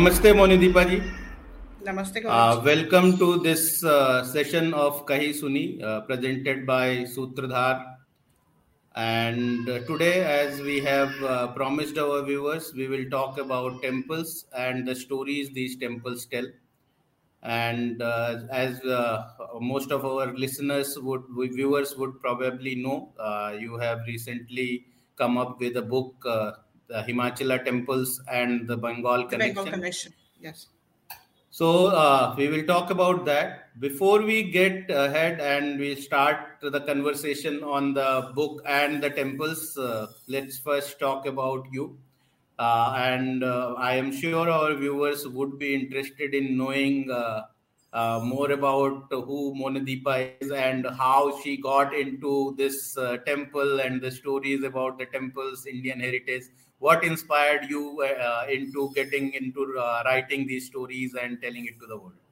Namaste Monidhipa ji. Namaste. Welcome to this session of Kahi Suni presented by Sutradhar. And today, as we have promised our viewers, we will talk about temples and the stories these temples tell. And as most of our listeners would, viewers would probably know, you have recently come up with a book, the Himachala Temples and the Bengal Connection. Bengal Connection, yes. So we will talk about that. Before we get ahead and we start the conversation on the book and the temples, let's first talk about you. And I am sure our viewers would be interested in knowing more about who Monidhipa is and how she got into this temple and the stories about the temple's Indian heritage. What inspired you into getting into writing these stories and telling it to the world?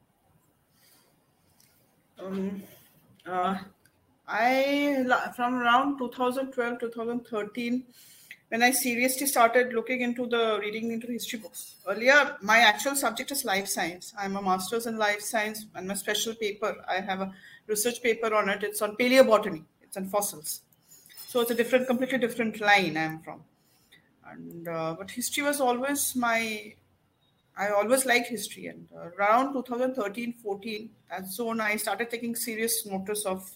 From around 2012, 2013, when I seriously started looking into reading history books. Earlier, my actual subject is life science. I'm a master's in life science, and my special paper, I have a research paper on it. It's on paleobotany. It's on fossils. So it's a completely different line I'm from. And but history was always I always liked history, and around 2013-14, that zone, I started taking serious notice of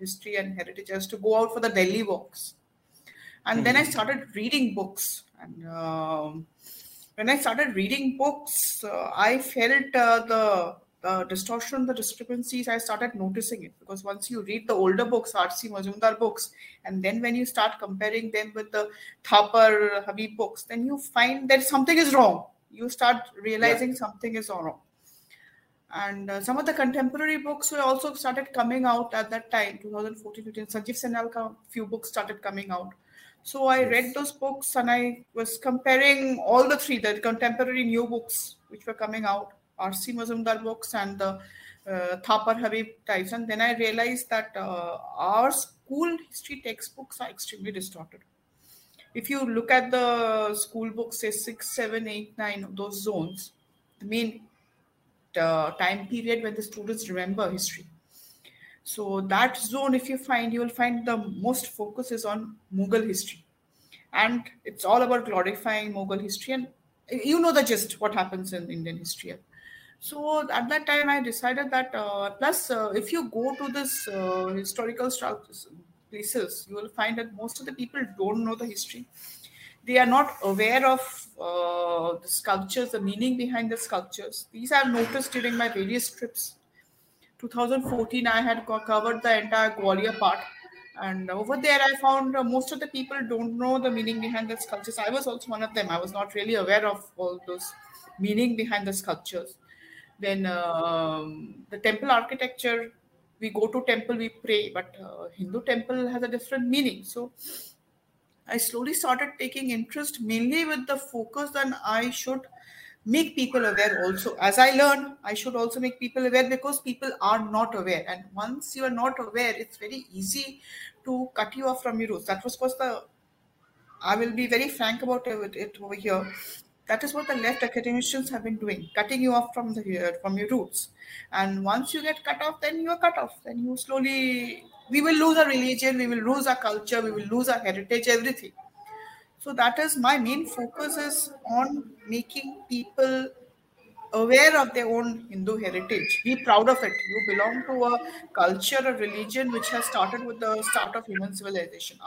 history and heritage. I used to go out for the Delhi walks, and then I started reading books. And when I started reading books, I felt the distortion, the discrepancies. I started noticing it, because once you read the older books, R.C. Majumdar books, and then when you start comparing them with the Thapar Habib books, then you find that something is wrong. You start realizing something is wrong. And some of the contemporary books were also started coming out at that time, 2014-15. Sanjeev Senal's few books started coming out. So I read those books, and I was comparing all the three, the contemporary new books which were coming out, R.C. Majumdar books and the Thapar Habib types. And then I realized that our school history textbooks are extremely distorted. If you look at the school books, say 6, 7, 8, 9, those zones, the main time period when the students remember history. So that zone, if you find, you will find the most focus is on Mughal history. And it's all about glorifying Mughal history. And you know the gist, what happens in Indian history. So at that time, I decided that, if you go to this historical places, you will find that most of the people don't know the history. They are not aware of the sculptures, the meaning behind the sculptures. These I have noticed during my various trips. 2014, I had covered the entire Gwalior part. And over there, I found most of the people don't know the meaning behind the sculptures. I was also one of them. I was not really aware of all those meaning behind the sculptures. Then the temple architecture, we go to temple, we pray, but Hindu temple has a different meaning. So I slowly started taking interest, mainly with the focus that I should make people aware also. As I learn, I should also make people aware, because people are not aware. And once you are not aware, it's very easy to cut you off from your roots. That was I will be very frank about it over here. That is what the left academicians have been doing, cutting you off from your roots. And once you get cut off, then you are cut off. Then you slowly, we will lose our religion, we will lose our culture, we will lose our heritage, everything. So that is my main focus, is on making people aware of their own Hindu heritage. Be proud of it. You belong to a culture, a religion which has started with the start of human civilization.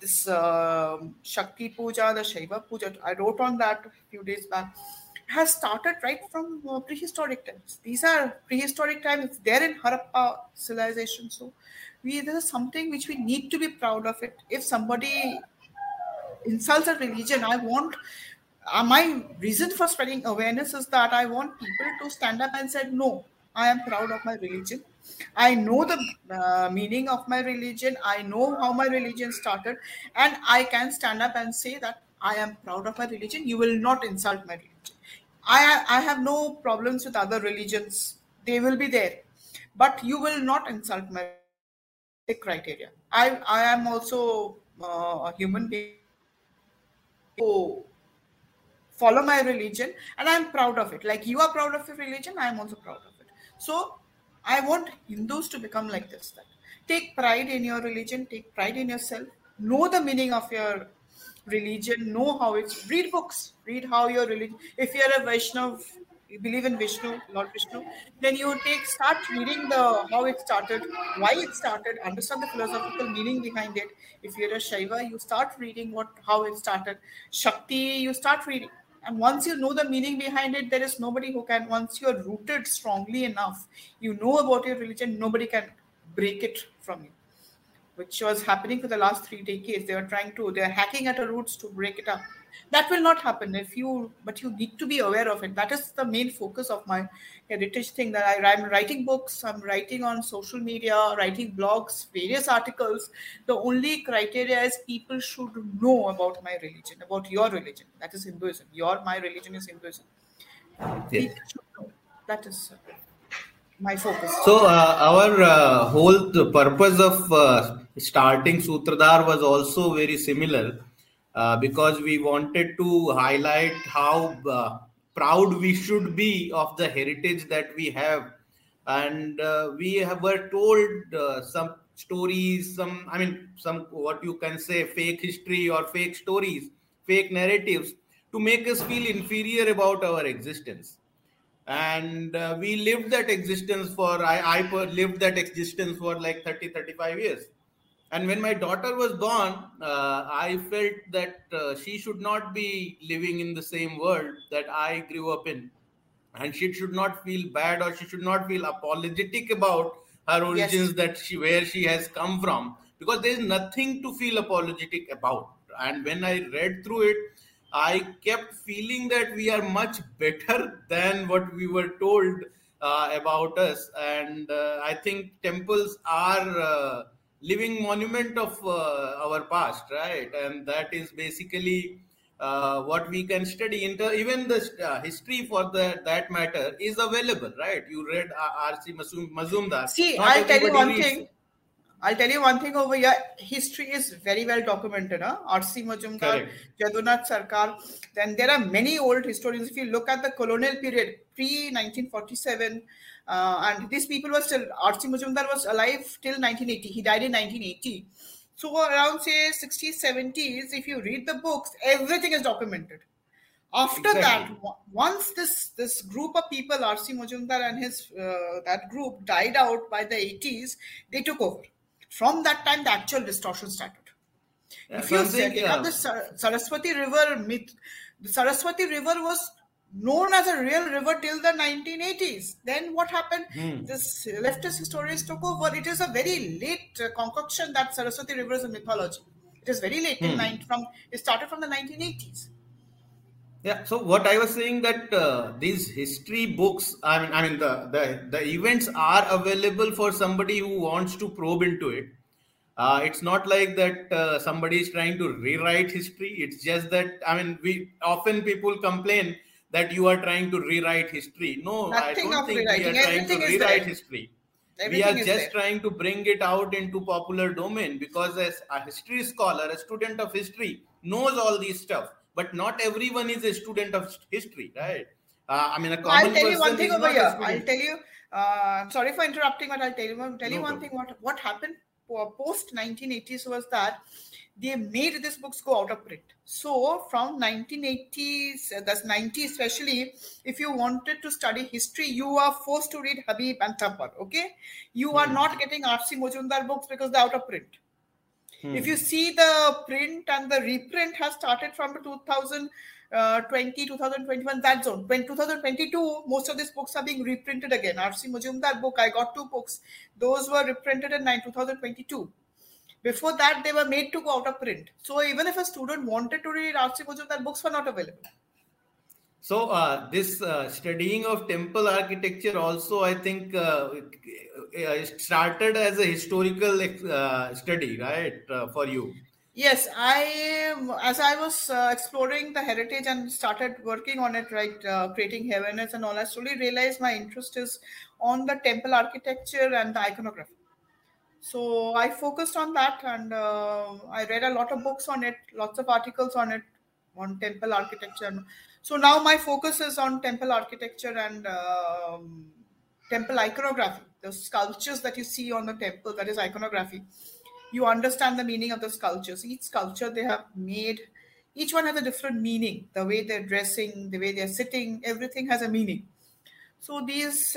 This Shakti Puja, the Shaiva Puja, I wrote on that a few days back, has started right from prehistoric times. These are prehistoric times. It's there in Harappa civilization. So this is something which we need to be proud of it. If somebody insults a religion, I want, my reason for spreading awareness is that I want people to stand up and say, no, I am proud of my religion. I know the meaning of my religion. I know how my religion started. And I can stand up and say that I am proud of my religion. You will not insult my religion. I have no problems with other religions. They will be there. But you will not insult my criteria. I am also a human being. So follow my religion, and I am proud of it. Like you are proud of your religion, I am also proud of it. So I want Hindus to become like this. That take pride in your religion, take pride in yourself, know the meaning of your religion, know how it's, read books, read how your religion, if you are a Vaishnav, you believe in Vishnu, Lord Vishnu, then you start reading how it started, why it started, understand the philosophical meaning behind it. If you're a Shaiva, you start reading how it started. Shakti, you start reading. And once you know the meaning behind it, there is nobody who can, once you're rooted strongly enough, you know about your religion, nobody can break it from you, which was happening for the last 3 decades. They're hacking at the roots to break it up. That will not happen but you need to be aware of it. That is the main focus of my heritage thing, that I'm writing books, I'm writing on social media, writing blogs, various articles. The only criteria is people should know about my religion, about your religion. That is Hinduism. My religion is Hinduism. Yes. People should know. That is my focus. So our whole purpose of starting Sutradhar was also very similar. Because we wanted to highlight how proud we should be of the heritage that we have. And were told some stories, some what you can say, fake history or fake stories, fake narratives to make us feel inferior about our existence. And we lived that existence for like 30, 35 years. And when my daughter was born, I felt that she should not be living in the same world that I grew up in. And she should not feel bad, or she should not feel apologetic about her origins, that where she has come from. Because there is nothing to feel apologetic about. And when I read through it, I kept feeling that we are much better than what we were told about us. And I think temples are... living monument of our past, right? And that is basically what we can study. Even the history for that matter is available, right? You read R.C. Majumdar. See, I'll tell you one thing over here. History is very well documented. Huh? R.C. Majumdar, Jadunath Sarkar. Then there are many old historians. If you look at the colonial period, pre-1947, and these people were still, R.C. Majumdar was alive till 1980. He died in 1980. So around, say, 60s, 70s, if you read the books, everything is documented. After that, once this group of people, R.C. Majumdar and his that group died out by the 80s, they took over. From that time, the actual distortion started. If you say the Saraswati River myth, the Saraswati River was known as a real river till the 1980s. Then what happened? This leftist historians took over. It is a very late concoction that Saraswati River is a mythology. It is very late. It started from the 1980s. Yeah. So what I was saying that these history books, the events are available for somebody who wants to probe into it. It's not like that somebody is trying to rewrite history. It's just that, people complain that you are trying to rewrite history. No, nothing. I don't think we are trying to rewrite history. We are just trying to bring it out into popular domain, because as a history scholar, a student of history knows all these stuff. But not everyone is a student of history, right? I'll tell you one thing over here. I'll tell you, sorry for interrupting, but I'll tell you one thing. What happened post 1980s was that they made these books go out of print. So from 1980s, that's 90 especially, if you wanted to study history, you are forced to read Habib and Thapar, okay? You are not getting R.C. Majumdar books because they're out of print. If you see the print, and the reprint has started from 2020, 2021, that zone. When 2022, most of these books are being reprinted again. R.C. Majumdar book, I got 2 books. Those were reprinted in 2022. Before that, they were made to go out of print. So even if a student wanted to read R.C. Majumdar, books were not available. So this studying of temple architecture also, I think, started as a historical study, right, for you? Yes, I was exploring the heritage and started working on it, right, creating awareness and all, I slowly realized my interest is on the temple architecture and the iconography. So I focused on that, and I read a lot of books on it, lots of articles on it, on temple architecture. So now my focus is on temple architecture and temple iconography. The sculptures that you see on the temple, that is iconography. You understand the meaning of the sculptures. Each sculpture they have made, each one has a different meaning. The way they're dressing, the way they're sitting, everything has a meaning. So these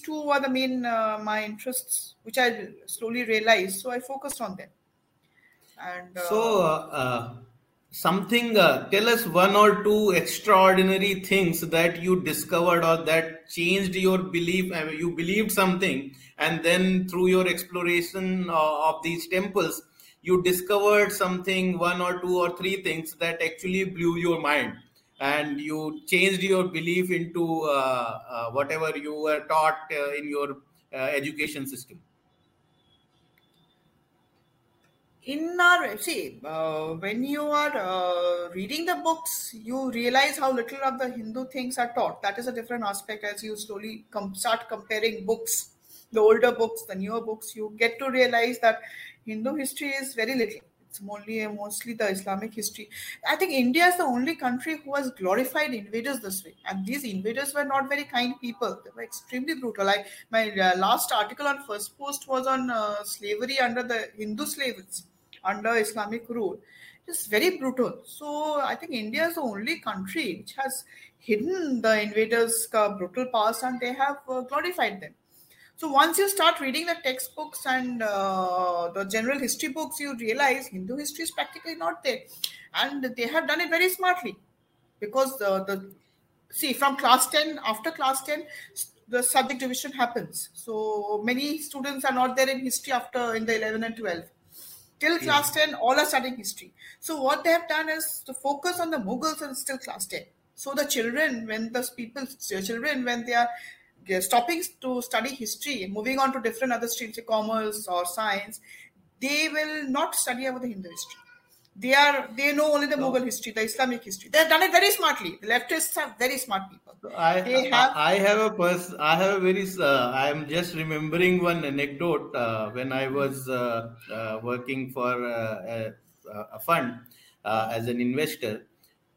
two are the main my interests, which I slowly realized. So I focused on them. And tell us one or two extraordinary things that you discovered or that changed your belief. I mean, you believed something, and then through your exploration of these temples, you discovered something, one or two or three things that actually blew your mind, and you changed your belief into whatever you were taught in your education system. In our when you are reading the books, you realize how little of the Hindu things are taught. That is a different aspect. As you slowly start comparing books, the older books, the newer books, you get to realize that Hindu history is very little. It's mostly the Islamic history. I think India is the only country who has glorified invaders this way. And these invaders were not very kind people. They were extremely brutal. My last article on First Post was on slavery under the Hindu slaves. Under Islamic rule, it's very brutal. So I think India is the only country which has hidden the invaders' brutal past, and they have glorified them. So once you start reading the textbooks and the general history books, you realize Hindu history is practically not there, and they have done it very smartly, because from class 10, after class 10, the subject division happens. So many students are not there in history after in the 11 and 12. Till class 10, all are studying history. So what they have done is to focus on the Mughals and still class 10. So the children, when they are stopping to study history and moving on to different other streams like commerce or science, they will not study about the Hindu history. They know only the Mughal history, the Islamic history. They have done it very smartly. The leftists are very smart people. I'm just remembering one anecdote when I was working for a fund as an investor.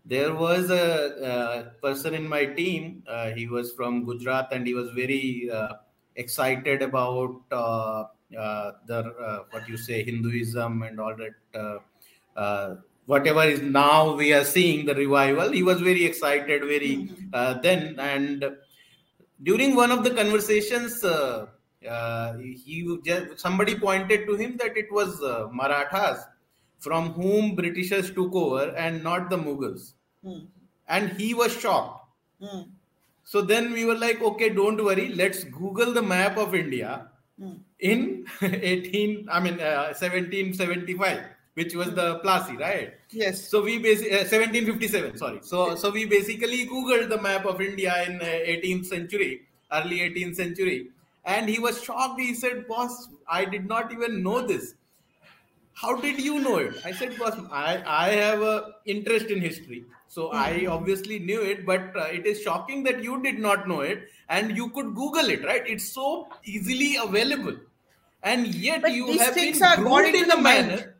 There was a person in my team. He was from Gujarat, and he was very excited about Hinduism and all that. Whatever is now we are seeing the revival. He was very excited, then. And during one of the conversations, somebody pointed to him that it was Marathas from whom Britishers took over and not the Mughals. Mm. And he was shocked. Mm. So then we were like, okay, don't worry. Let's Google the map of India in 1775. Which was the Plassey, right? Yes. So we 1757. Sorry. So we basically Googled the map of India in early 18th century, and he was shocked. He said, "Boss, I did not even know this. How did you know it?" I said, "Boss, I have an interest in history, so I obviously knew it. But it is shocking that you did not know it, and you could Google it, right? It's so easily available, and yet but you have been brought in a manner."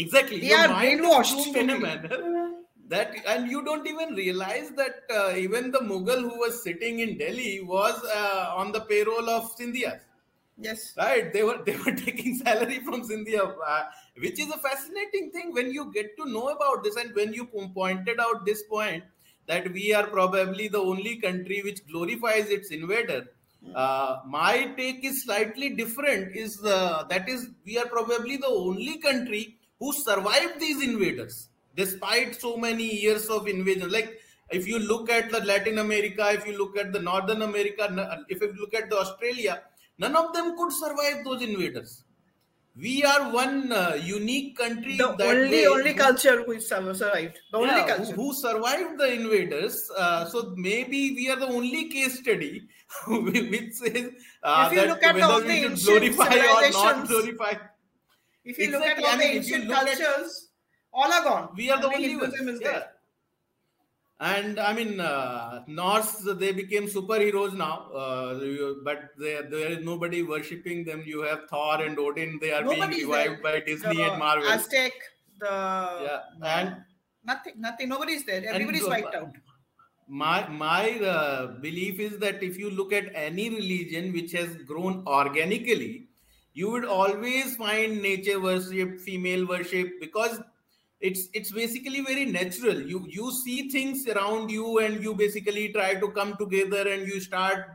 Exactly. They are brainwashed in a manner that, and you don't even realize that even the Mughal who was sitting in Delhi was on the payroll of Sindhya. Yes. Right. They were taking salary from Sindhya, which is a fascinating thing when you get to know about this. And when you pointed out this point that we are probably the only country which glorifies its invader. My take is slightly different. We are probably the only country who survived these invaders despite so many years of invasion. Like if you look at the Latin America, if you look at the Northern America, if you look at the Australia, none of them could survive those invaders. We are one unique country. The only culture who survived the invaders. So maybe we are the only case study which says whether we should glorify or not glorify. If you look at all the ancient cultures, all are gone. We are the only ones. Yeah. And Norse, they became superheroes now, but there is nobody worshipping them. You have Thor and Odin. They are being revived by Disney and Marvel. Aztec, nothing. Nobody is there. Everybody is wiped out. my belief is that if you look at any religion which has grown organically, you would always find nature worship, female worship, because it's basically very natural. You see things around you and you basically try to come together and you start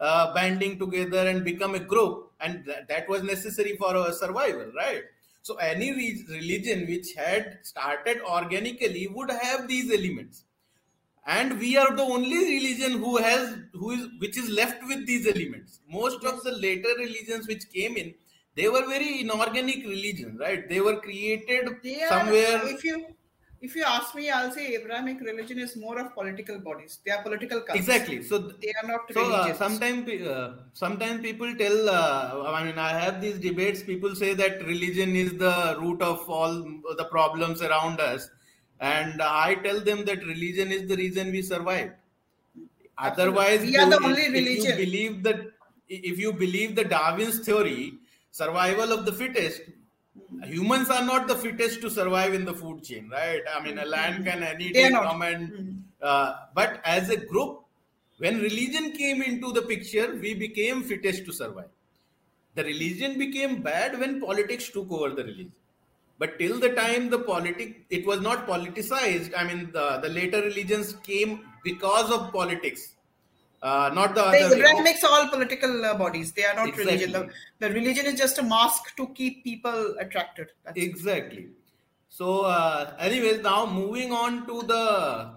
banding together and become a group, and that was necessary for our survival, right? So any religion which had started organically would have these elements, and we are the only religion which is left with these elements. Most of the later religions which came in, they were very inorganic religions, right? They were created somewhere. If you ask me, I'll say Abrahamic religion is more of political bodies. They are political cults. Exactly. So they are not religious. So sometimes people tell, I have these debates, people say that religion is the root of all the problems around us. And I tell them that religion is the reason we survived. Otherwise, we are the only religion. If you believe the Darwin's theory, survival of the fittest, humans are not the fittest to survive in the food chain, right? A land can any day come and... but as a group, when religion came into the picture, we became fittest to survive. The religion became bad when politics took over the religion. But till the time it was not politicized. The later religions came because of politics. Not the other. Abraham makes all political bodies. They are not religion. The religion is just a mask to keep people attracted. Exactly. So, anyways, now moving on to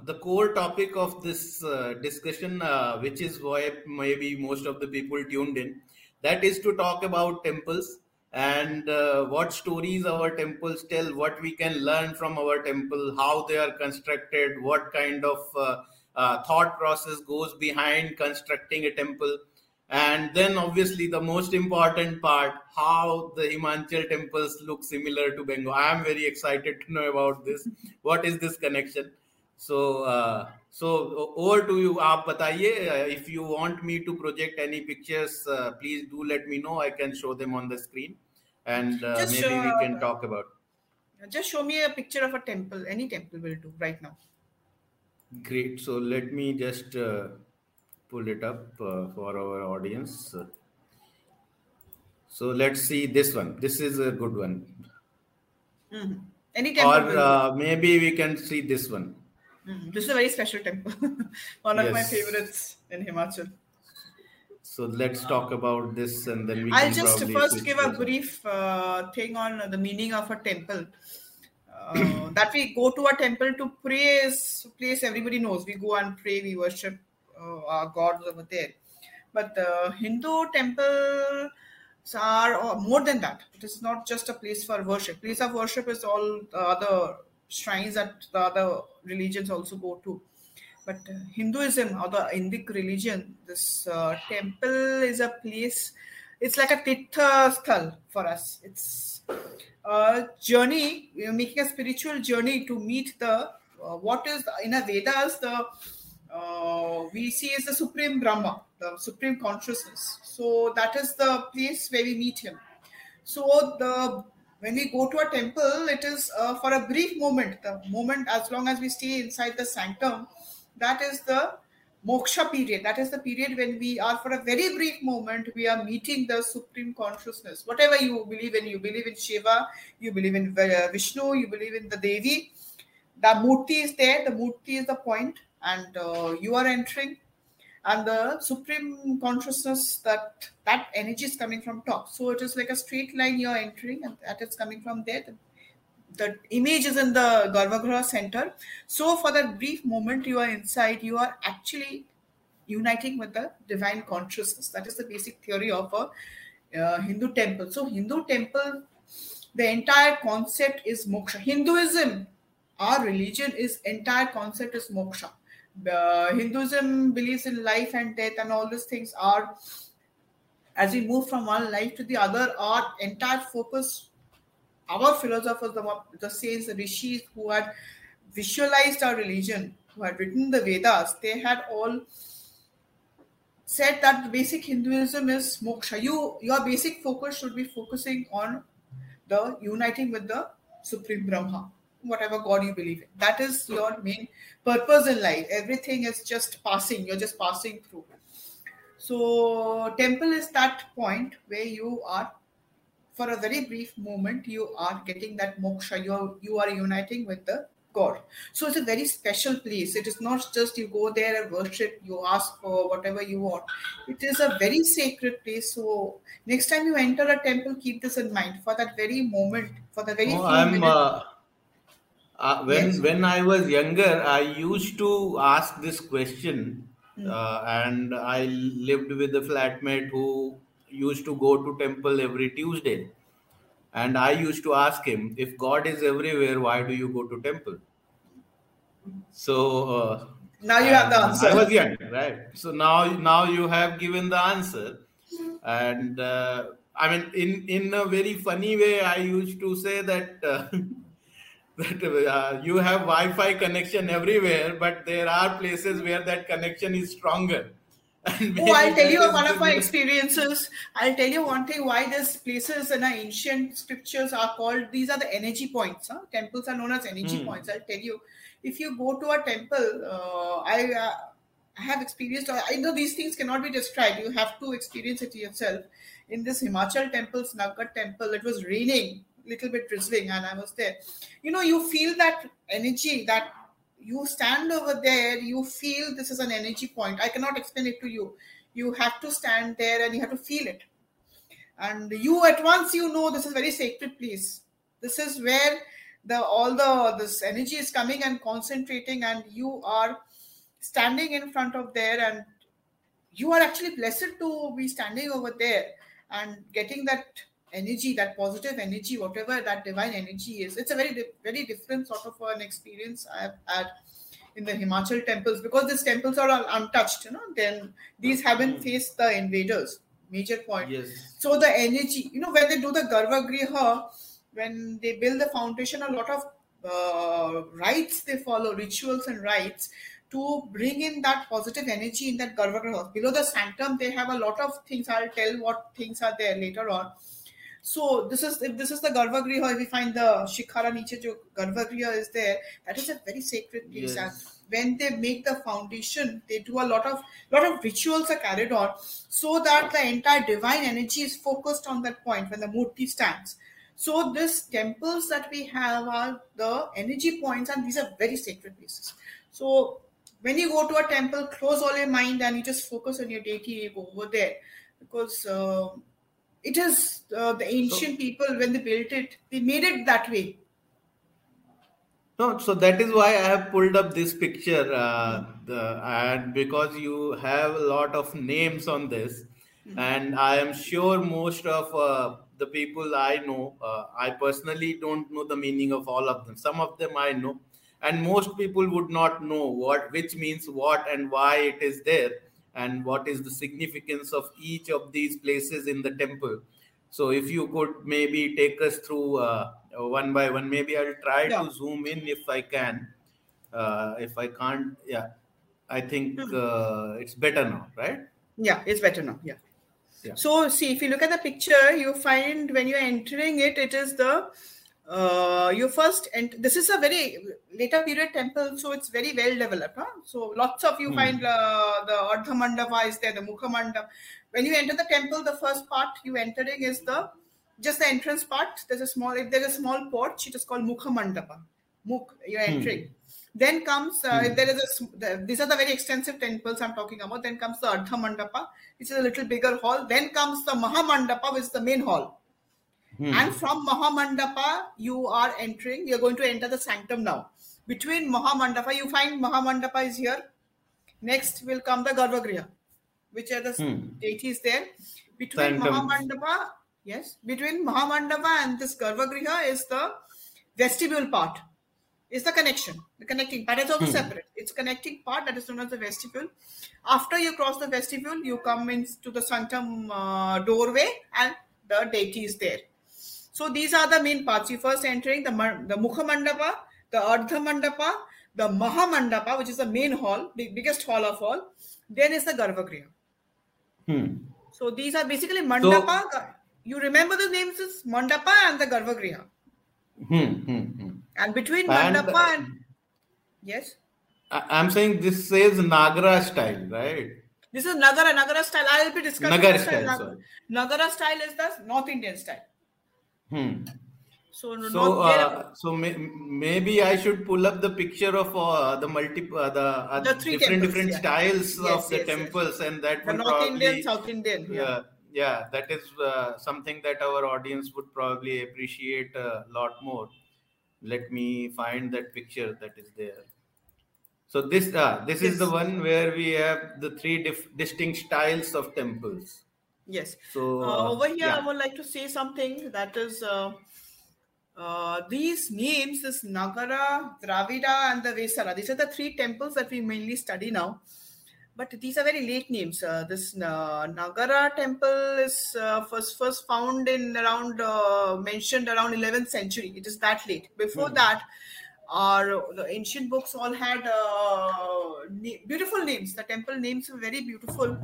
the core topic of this discussion, which is why maybe most of the people tuned in. That is to talk about temples and what stories our temples tell, what we can learn from our temple, how they are constructed, what kind of thought process goes behind constructing a temple, and then obviously the most important part, how the Himachal temples look similar to Bengal. I am very excited to know about this. What is this connection? So over to you. Aap bataiye. If you want me to project any pictures, please do let me know. I can show them on the screen, and maybe we can talk about. Just show me a picture of a temple. Any temple will do right now. Great. So let me just pull it up for our audience. So let's see this one. This is a good one. Mm-hmm. Any temple? Or maybe we can see this one. Mm-hmm. This is a very special temple. One of my favorites in Himachal. So let's talk about this, and then I'll just first give a brief thing on the meaning of a temple. That we go to a temple to pray is a place everybody knows. We go and pray, we worship our gods over there. But the Hindu temples are more than that. It is not just a place for worship. Place of worship is all the other shrines that the other religions also go to. But Hinduism, or the Indic religion, this temple is a place. It's like a Tirtha Sthal for us. It's a journey, making a spiritual journey to meet the what is in a Vedas we see is the supreme Brahma, the supreme consciousness. So that is the place where we meet him. So when we go to a temple, it is for a brief moment. The moment, as long as we stay inside the sanctum, that is the Moksha period. That is the period when we are, for a very brief moment, we are meeting the Supreme Consciousness. Whatever you believe in Shiva, you believe in Vishnu, you believe in the Devi. The Murti is there. The Murti is the point, and you are entering, and the Supreme Consciousness, that energy is coming from top. So it is like a straight line you are entering, and that is coming from there. The image is in the Garbhagriha center. So for that brief moment you are inside, you are actually uniting with the divine consciousness. That is the basic theory of a Hindu temple. So Hindu temple, the entire concept is moksha. Hinduism, our religion, is entire concept is moksha. Hinduism believes in life and death, and all these things are, as we move from one life to the other, our entire focus. Our philosophers, the saints, the rishis who had visualized our religion, who had written the Vedas, they had all said that basic Hinduism is moksha. Your basic focus should be focusing on the uniting with the Supreme Brahma. whatever God you believe in. That is your main purpose in life. Everything is just passing. You're just passing through. So temple is that point where you are, for a very brief moment, you are getting that moksha. You are uniting with the God. So it's a very special place. It is not just you go there and worship, you ask for whatever you want. It is a very sacred place. So next time you enter a temple, keep this in mind for that very moment, for the very When I was younger, I used to ask this question, and I lived with a flatmate who used to go to temple every Tuesday. And I used to ask him, if God is everywhere, why do you go to temple? So now you have the answer. I was young, right? So now you have given the answer. And I mean, in a very funny way, I used to say that, you have Wi-Fi connection everywhere, but there are places where that connection is stronger. Oh, I'll tell you one of my experiences. I'll tell you one thing why these places in our ancient scriptures are called, these are the energy points. Huh? Temples are known as energy points. I'll tell you, if you go to a temple, I have experienced, I know these things cannot be described. You have to experience it yourself. In this Himachal temple's Nagara temple, it was raining, a little bit drizzling, and I was there. You know, you feel that energy, that you stand over there, you feel this is an energy point. I cannot explain it to you. You have to stand there and you have to feel it. And you at once, you know, this is a very sacred place. This is where this energy is coming and concentrating, and you are standing in front of there, and you are actually blessed to be standing over there and getting that energy, that positive energy, whatever that divine energy is. It's a very, very different sort of an experience I have had in the Himachal temples, because these temples are all untouched, you know, then these haven't faced the invaders, major point. Yes. So the energy, you know, when they do the Garbhagriha, when they build the foundation, a lot of rites they follow, rituals and rites to bring in that positive energy in that Garbhagriha. Below the sanctum, they have a lot of things. I'll tell what things are there later on. So this is the Garbhagriha. If we find the Shikhara niche, jo Garbhagriha is there, that is a very sacred place. Yes. And when they make the foundation, they do a lot of rituals are carried on so that the entire divine energy is focused on that point when the Murti stands. So these temples that we have are the energy points, and these are very sacred places. So when you go to a temple, close all your mind and you just focus on your deity, you go over there, because it is the ancient people, when they built it, they made it that way. No, so that is why I have pulled up this picture, and because you have a lot of names on this, and I am sure most of the people I know, I personally don't know the meaning of all of them. Some of them I know, and most people would not know which means what and why it is there, and what is the significance of each of these places in the temple. So if you could maybe take us through one by one. Maybe I'll try to zoom in if I can. If I can't, I think it's better now, right? Yeah, it's better now, So see, if you look at the picture, you find when you're entering it, it is the, you first, and this is a very later period temple, so it's very well developed. Huh? So lots of you find the Ardha Mandapa is there, the Mukha Mandapa. When you enter the temple, the first part you entering is just the entrance part. If there's a small porch, it is called Mukha Mandapa. You're entering. Then comes, if there is these are the very extensive temples I'm talking about. Then comes the Ardha Mandapa, which is a little bigger hall. Then comes the Maha Mandapa, which is the main hall. And from Mahamandapa, you're going to enter the sanctum now. Between Mahamandapa, you find Mahamandapa is here. Next will come the Garbhagriha, which are the deities there. Between Mahamandapa, between Mahamandapa and this Garbhagriha is the vestibule part. It's the connection, the connecting part. It's also separate. It's connecting part that is known as the vestibule. After you cross the vestibule, you come into the sanctum doorway, and the deity is there. So these are the main parts. You first entering the Mukha Mandapa, the Ardha Mandapa, the Maha Mandapa, which is the main hall, the biggest hall of all. Then is the Garbhagriha. So these are basically Mandapa. So, you remember the names is Mandapa and the Garbhagriha. And between Mandapa and yes, I'm saying this says Nagara style, right? This is Nagara. Nagara style. I will be discussing Nagara style. Sorry. Nagara style is the North Indian style. So maybe I should pull up the picture of the different yeah. styles yes, of the yes, temples, yes. and that the would North probably Indian, South Indian. Yeah, yeah, that is something that our audience would probably appreciate a lot more. Let me find that picture that is there. So this yes. is the one where we have the three distinct styles of temples. Yes. So over here, yeah. I would like to say something that is. These names is Nagara, Dravida and the Vesara. These are the three temples that we mainly study now. But these are very late names. This Nagara temple is first found in around, mentioned around 11th century. It is that late. Before that, the ancient books all had beautiful names. The temple names were very beautiful.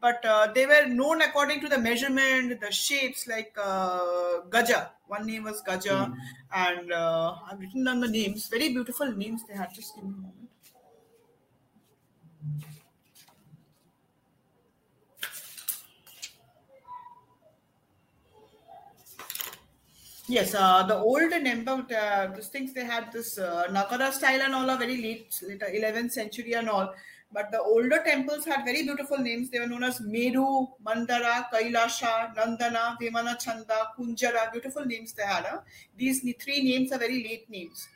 But they were known according to the measurement, the shapes, like Gaja. One name was Gaja, and I've written down the names. Very beautiful names they had. Just give me a moment. Yes, the old number, those things they had this Nagara style and all are very late, 11th century and all. But the older temples had very beautiful names. They were known as Meru, Mandara, Kailasha, Nandana, Vimana Chanda, Kunjara. Beautiful names they had. Huh? These three names are very late names.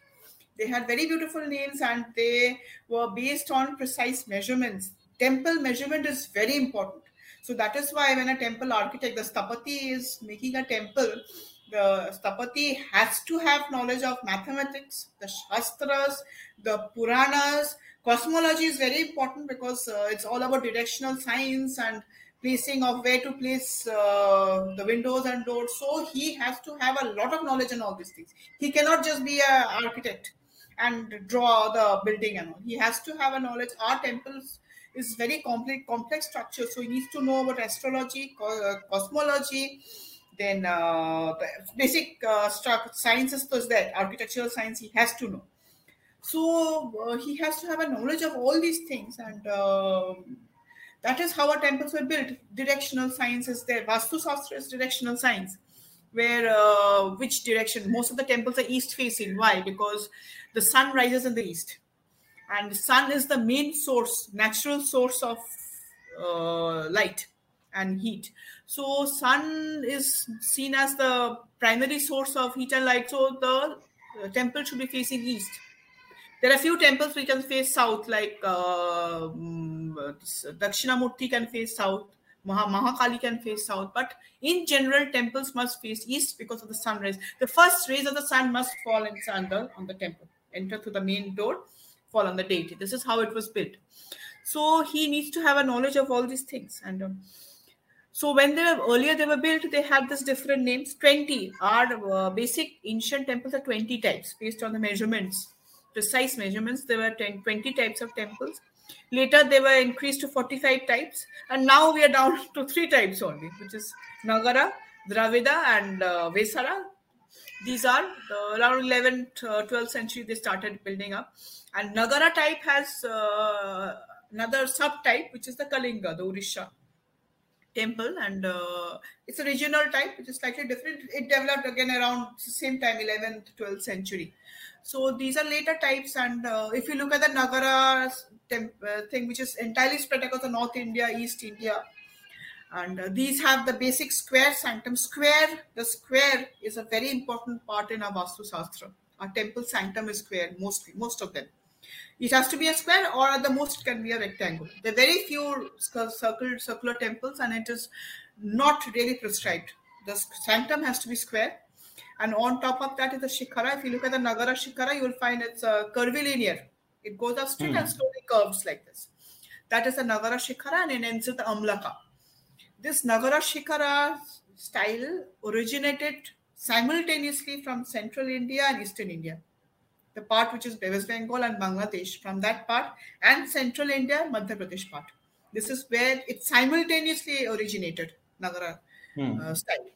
They had very beautiful names and they were based on precise measurements. Temple measurement is very important. So that is why when a temple architect, the Sthapati is making a temple, the Sthapati has to have knowledge of mathematics, the Shastras, the Puranas. Cosmology is very important because it's all about directional science and placing of where to place the windows and doors. So he has to have a lot of knowledge in all these things. He cannot just be an architect and draw the building and all. He has to have a knowledge. Our temples is very complex structure. So he needs to know about astrology, cosmology, then the basic sciences plus that architectural science he has to know. So he has to have a knowledge of all these things, and that is how our temples were built. Directional science is there. Vastu Sastra is directional science, where which direction. Most of the temples are east facing. Why? Because the sun rises in the east, and the sun is the main source, natural source of light and heat. So sun is seen as the primary source of heat and light. So the temple should be facing east. There are few temples which can face south, like Dakshina Murti can face south, Mahakali can face south. But in general, temples must face east because of the sunrise. The first rays of the sun must fall on the temple, enter through the main door, fall on the deity. This is how it was built. So he needs to have a knowledge of all these things. And so when they were built, they had these different names. 20 are basic ancient temples are 20 types based on the measurements. Precise measurements, there were 20 types of temples. Later, they were increased to 45 types. And now we are down to 3 types only, which is Nagara, Dravida and Vesara. These are around 11th, 12th century, they started building up. And Nagara type has another subtype, which is the Kalinga, the Orisha temple. And it's a regional type, which is slightly different. It developed again around the same time, 11th, 12th century. So these are later types, and if you look at the Nagara thing, which is entirely spread across the North India, East India, and these have the basic square sanctum. Square, the square is a very important part in our Vastu Sastra. Our temple sanctum is square, most of them. It has to be a square, or at the most it can be a rectangle. There are very few circular temples, and it is not really prescribed. The sanctum has to be square. And on top of that is the Shikhara. If you look at the Nagara Shikhara, you will find it's curvilinear. It goes up straight and slowly curves like this. That is the Nagara Shikhara, and it ends with the Amlaka. This Nagara Shikhara style originated simultaneously from Central India and Eastern India. The part which is West Bengal and Bangladesh, from that part, and Central India and Madhya Pradesh part. This is where it simultaneously originated, Nagara style.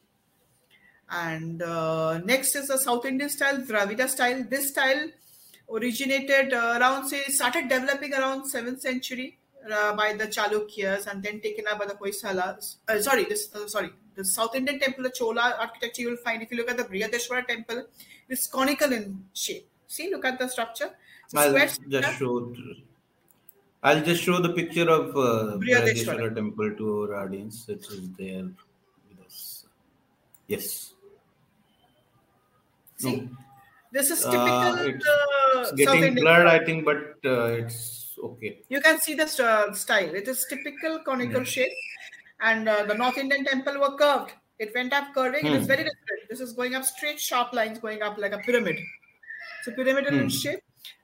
And next is a South Indian style, Dravida style. This style originated started developing around 7th century by the Chalukyas and then taken up by the Hoysalas. The South Indian temple, the Chola architecture you will find. If you look at the Brihadeshwara temple, it's conical in shape. See, look at the structure. I'll just show the picture of Brihadeshwara temple to our audience. It is there with us. Yes. See, this is typical. It's getting blurred, I think, but it's okay. You can see the style. It is typical conical shape. And the North Indian temple were curved. It went up curving. It is very different. This is going up straight, sharp lines going up like a pyramid. So pyramidal in shape.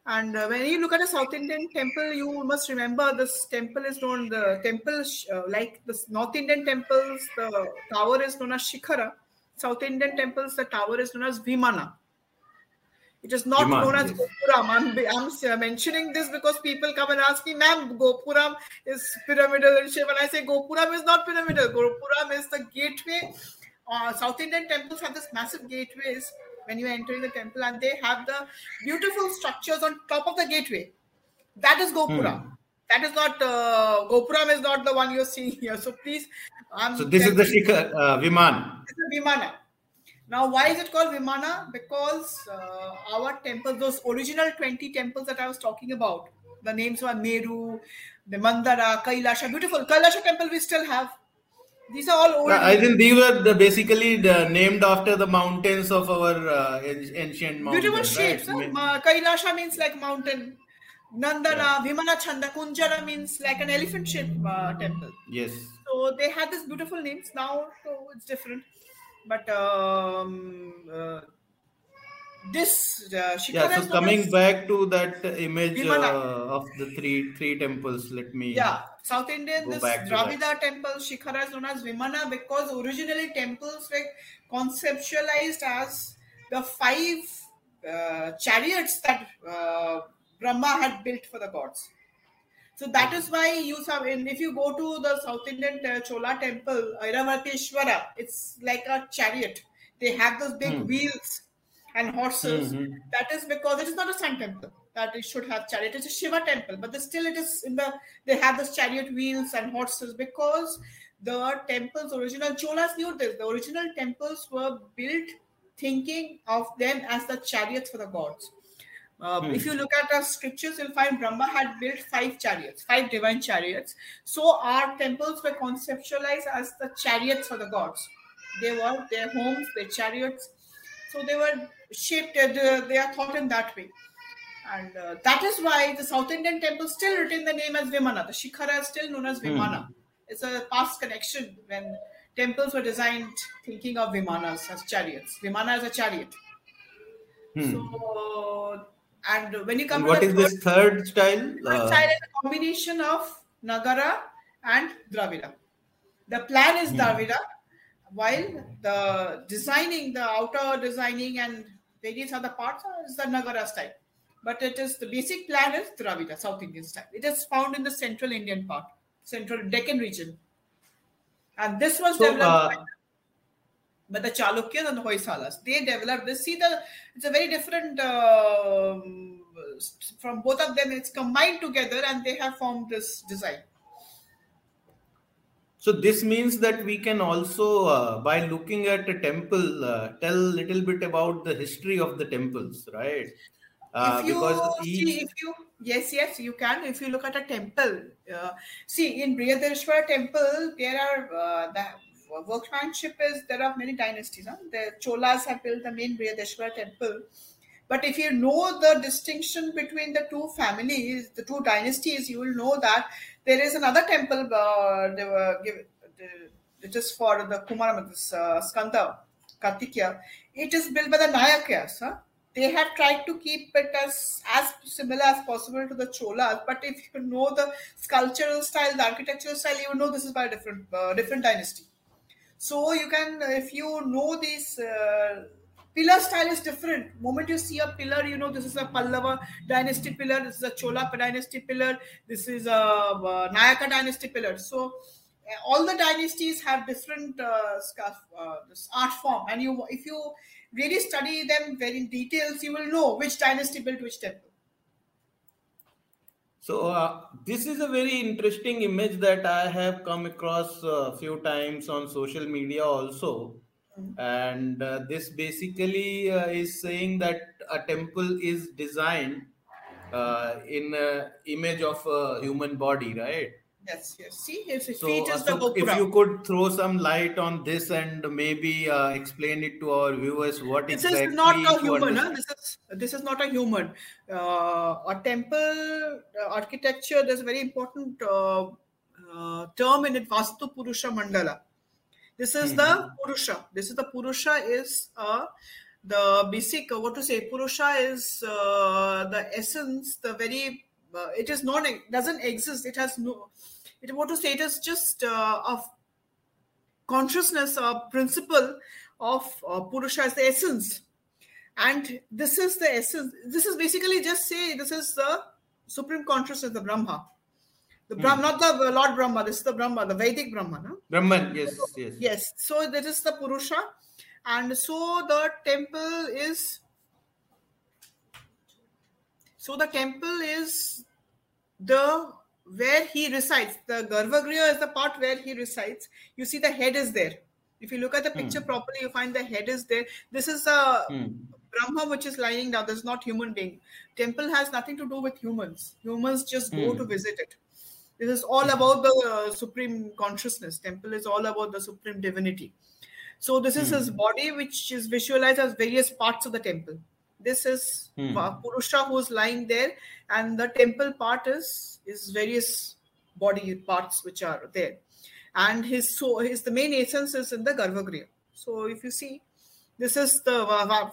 And when you look at a South Indian temple, you must remember this temple is known, the temple, like the North Indian temples, the tower is known as Shikhara. South Indian temples, the tower is known as Vimana. It is not known as Gopuram. I'm mentioning this because people come and ask me, ma'am, Gopuram is pyramidal in shape. And I say, Gopuram is not pyramidal. Gopuram is the gateway. South Indian temples have this massive gateways when you are entering the temple, and they have the beautiful structures on top of the gateway. That is Gopuram. That is not, Gopuram is not the one you're seeing here. So please. So this is the Shikhar, Vimana. This is Vimana. Now, why is it called Vimana? Because our temples, those original 20 temples that I was talking about, the names were Meru, the Mandara, Kailasha, beautiful. Kailasha temple we still have. These are all old. I think these were basically named after the mountains of our ancient mountains. Beautiful shapes. Right? Kailasha means like mountain. Nandana, Vimana Chanda, Kunjara means like an elephant shaped temple. Yes. So they had these beautiful names. Now, so it's different. But this Shikhara. Yeah, so coming back to that image of the three temples, let me. Yeah, South Indian, this Dravida temple, Shikhara is known as Vimana because originally temples were conceptualized as the five chariots that Brahma had built for the gods. So that is why if you go to the South Indian Chola temple, Airavateshwara, it's like a chariot. They have those big wheels and horses. Mm-hmm. That is because it is not a sun temple that it should have chariot. It's a Shiva temple, but still it is they have those chariot wheels and horses because the temples, original Cholas knew this. The original temples were built thinking of them as the chariots for the gods. If you look at our scriptures, you'll find Brahma had built five divine chariots. So our temples were conceptualized as the chariots for the gods. They were their homes, their chariots. So they were shaped, they are thought in that way. And that is why the South Indian temple still written the name as Vimana. The Shikhara is still known as Vimana. It's a past connection when temples were designed thinking of Vimanas as chariots. Vimana is a chariot. So... And when you come to this third style? Third style is a combination of Nagara and Dravida. The plan is Dravida, while the designing, the outer designing and various other parts is the Nagara style. But it is the basic plan is Dravida, South Indian style. It is found in the central Indian part, central Deccan region. And this was developed by the Chalukyas and the Hoysalas. They developed this. See, it's a very different from both of them. It's combined together and they have formed this design. So this means that we can also, by looking at a temple, tell a little bit about the history of the temples, right? Yes, you can. If you look at a temple, see, in Brihadeshwara temple, there are... workmanship is there are many dynasties. Huh? The Cholas have built the main Brihadeshwara temple. But if you know the distinction between the two families, the two dynasties, you will know that there is another temple it is for the Kumara, Skanda, Kartikya. It is built by the Nayakyas. Huh? They have tried to keep it as similar as possible to the Cholas. But if you know the sculptural style, the architectural style, you will know this is by a different dynasty. So you can, if you know this, pillar style is different. Moment you see a pillar, you know this is a Pallava dynasty pillar, this is a Chola dynasty pillar, this is a Nayaka dynasty pillar. So all the dynasties have different art form, and if you really study them very in details, you will know which dynasty built which temple. So this is a very interesting image that I have come across a few times on social media also. Mm-hmm. And this basically is saying that a temple is designed in an image of a human body, right? Yes. See, feet is the Gopuram. If you could throw some light on this and maybe explain it to our viewers, what this exactly is not a human. This is not a human. A temple architecture. There's a very important term in it: Vastu Purusha Mandala. This is the Purusha. The basic. Purusha is the essence. The very. It is not. Doesn't exist. It has no. It is just of consciousness, principle of Purusha as the essence, and this is the essence. This is basically just say this is the supreme consciousness, the Brahma, not the Lord Brahma. This is the Brahma, the Vedic Brahma, no? Brahman, yes. So that is the Purusha, and so the temple is. So the temple is where he resides. The Garbhagriha is the part where he resides. You see the head is there. If you look at the picture properly, you find the head is there. This is a Brahma which is lying down. This is not human being. Temple has nothing to do with humans. Humans just go to visit it. This is all about the supreme consciousness. Temple is all about the supreme divinity. So this is his body, which is visualized as various parts of the temple. This is Purusha who's lying there, and the temple part is various body parts which are there, and his the main essence is in the Garbhagriha. So if you see, this is the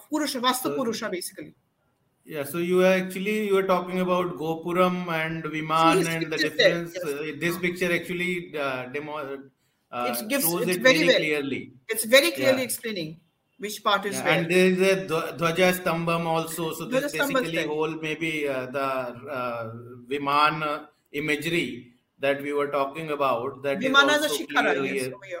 Purusha, Vastu Purusha basically. Yeah, so you are talking about Gopuram and Vimana and the difference. Yes. This picture actually shows it very well. Clearly. It's very clearly explaining. Which part is where? And there is a Dhvaja Stambha also. So this basically whole maybe the Vimana imagery that we were talking about. That Vimana is a Shikhara. Yes, over here.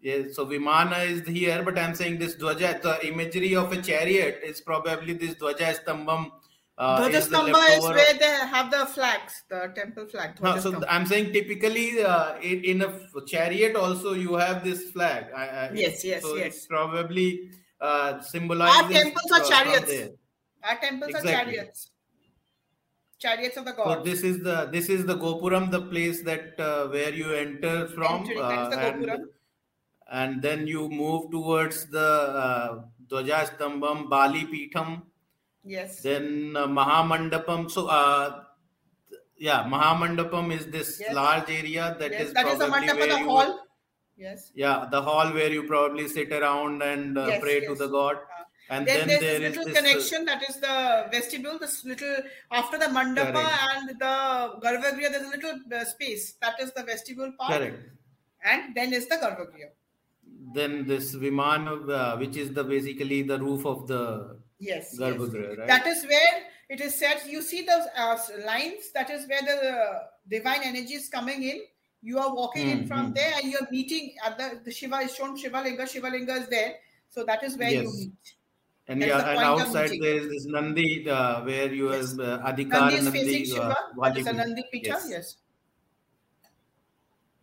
Yes, so Vimana is here, but I'm saying this Dhvaja, the imagery of a chariot is probably this Dhvaja Stambha. Dhvaja Stambha is where they have the flags, the temple flag. No, so I'm saying typically in a chariot also you have this flag. Yes. It's probably symbolizes. Our temples are chariots. Exactly. Chariots of the god. So this is the Gopuram, the place that where you enter from. That's the Gopuram. And then you move towards the Dhvaja Stambham, Bali Peetham. Yes. Then Mahamandapam. So, Mahamandapam is this large area that is probably the Mandapa, the hall. Yes. Yeah, the hall where you probably sit around and pray to the god. And then there is this connection that is the vestibule. This little after the Mandapa and the Garbhagriha, there's a little space that is the vestibule part. Correct. And then is the Garbhagriha. Then this Vimana, which is basically the roof of the. Yes. Right? That is where it is said, you see those lines, that is where the divine energy is coming in. You are walking in from there and you are meeting at the Shiva is shown, Shiva Linga is there. So that is where you meet. And, and outside there is this Nandi where you have Adhikar Nandi. Nandi is facing Shiva, it's a Nandi Picha, yes.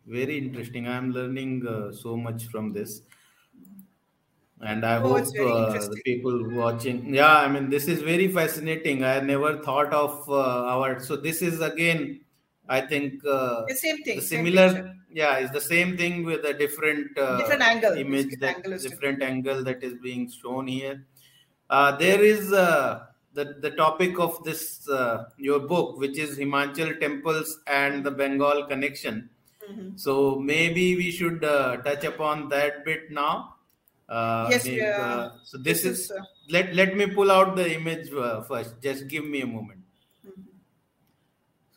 Very interesting. I am learning so much from this. And I hope the people watching. Yeah, I mean, this is very fascinating. I never thought of our. So this is again, I think the same thing. The similar, it's the same thing with a different angle. Different angle that is being shown here. There is the topic of this your book, which is Himachal temples and the Bengal connection. Mm-hmm. So maybe we should touch upon that bit now. So this is let me pull out the image first. Just give me a moment. Mm-hmm.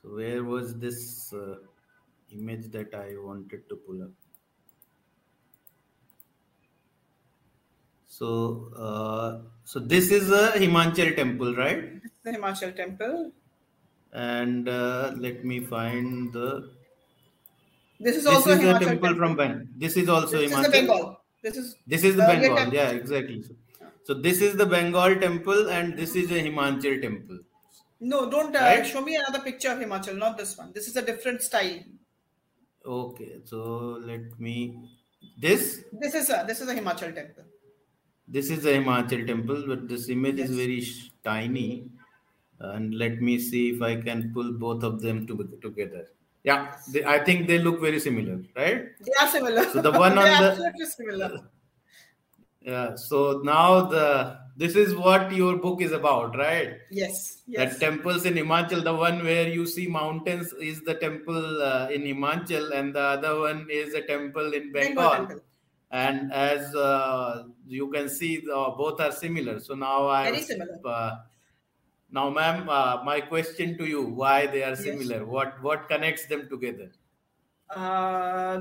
So where was this image that I wanted to pull up? So this is a Himachal temple, right? This is the Himachal temple. And let me find the. This is also the temple from Bengal. This is also Himachal. This is the Bengal temple. Yeah, exactly. So this is the Bengal temple and this is a Himachal temple. No, don't right? Show me another picture of Himachal, not this one. This is a different style. Okay, so let me. This is a Himachal temple. This is a Himachal temple, but this image is very tiny. And let me see if I can pull both of them together. Yeah, I think they look very similar, right? They are similar. So the one on the absolutely similar. Yeah. So now this is what your book is about, right? Yes. That temples in Himachal, the one where you see mountains is the temple in Himachal, and the other one is a temple in Bengal. And as you can see, both are similar. So now very similar. Now, ma'am, my question to you: why they are similar? Yes. What connects them together?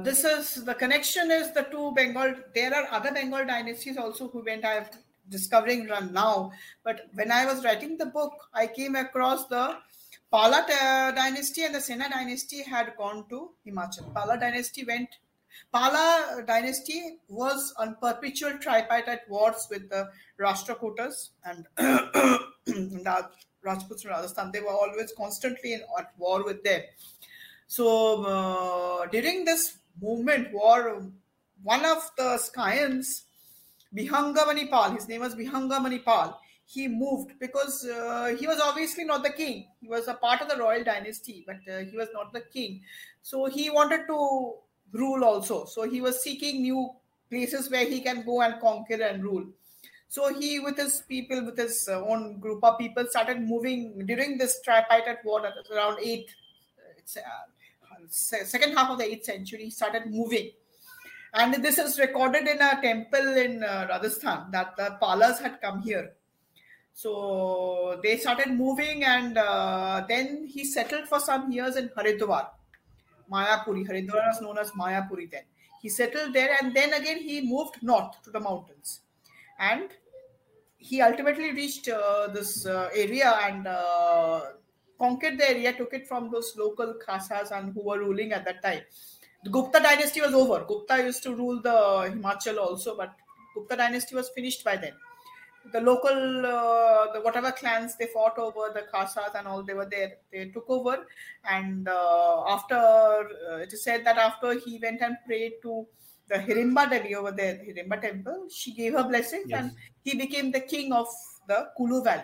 This is the connection is the two Bengal. There are other Bengal dynasties also who went. I am discovering now, but when I was writing the book, I came across the Pala dynasty and the Sena dynasty had gone to Himachal. Pala dynasty was on perpetual tripartite wars with the Rashtrakutas and the Rajputs in Rajasthan. They were always constantly at war with them. So during this war, one of the scions, Bihangamani Pal, his name was Bihangamani Pal, he moved because he was obviously not the king. He was a part of the royal dynasty, but he was not the king. So he wanted to rule also. So he was seeking new places where he can go and conquer and rule. So he, with his people, with his own group of people, started moving during this tripartite war around 2nd half of the 8th century, he started moving. And this is recorded in a temple in Rajasthan that the Palas had come here. So they started moving and then he settled for some years in Haridwar. Mayapuri. Haridwar was known as Mayapuri then. He settled there and then again he moved north to the mountains. And he ultimately reached this area and conquered the area, took it from those local Khasas and who were ruling at that time. The Gupta dynasty was over. Gupta used to rule the Himachal also, but Gupta dynasty was finished by then. The local, whatever clans they fought over, the Khasas and all, they were there. They took over and it is said that after he went and prayed to the Hirimba Devi over there, Hirimba temple, she gave her blessings and he became the king of the Kulu Valley.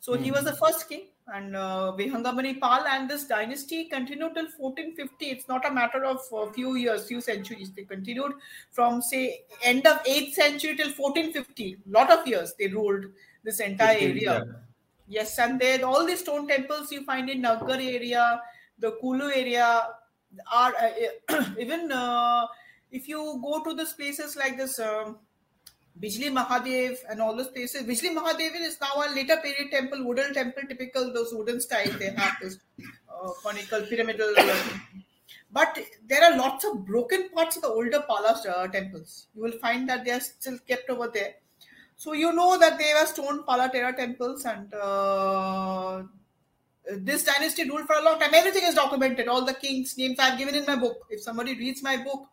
So he was the first king and Vihangamani Pal and this dynasty continued till 1450. It's not a matter of a few years, few centuries. They continued from say end of 8th century till 1450. Lot of years they ruled this entire area. Yes, and then all the stone temples you find in Nagara area, the Kulu area are even if you go to these places like this Bijli Mahadev and all those places. Bijli Mahadev is now a later period temple, wooden temple, typical those wooden style. They have this conical, pyramidal. But there are lots of broken parts of the older Pala temples. You will find that they are still kept over there. So you know that they were stone Pala Terra temples and this dynasty ruled for a long time. Everything is documented. All the kings' names I have given in my book. If somebody reads my book,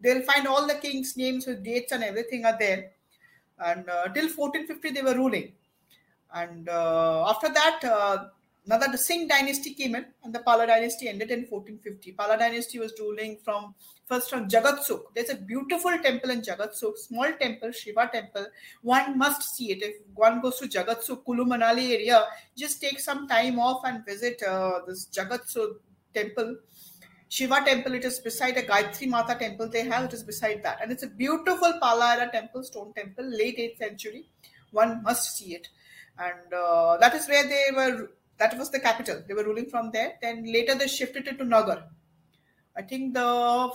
they'll find all the kings' names with dates and everything are there. And till 1450, they were ruling. And after that, the Singh dynasty came in and the Pala dynasty ended in 1450. Pala dynasty was ruling from Jagatsukh. There's a beautiful temple in Jagatsukh, small temple, Shiva temple. One must see it. If one goes to Jagatsukh, Kulu Manali area, just take some time off and visit this Jagatsukh temple. Shiva temple, it is beside a Gayatri Mata temple they have, it is beside that. And it's a beautiful Pala era temple, stone temple, late 8th century. One must see it. And that was the capital. They were ruling from there. Then later they shifted it to Nagar. I think the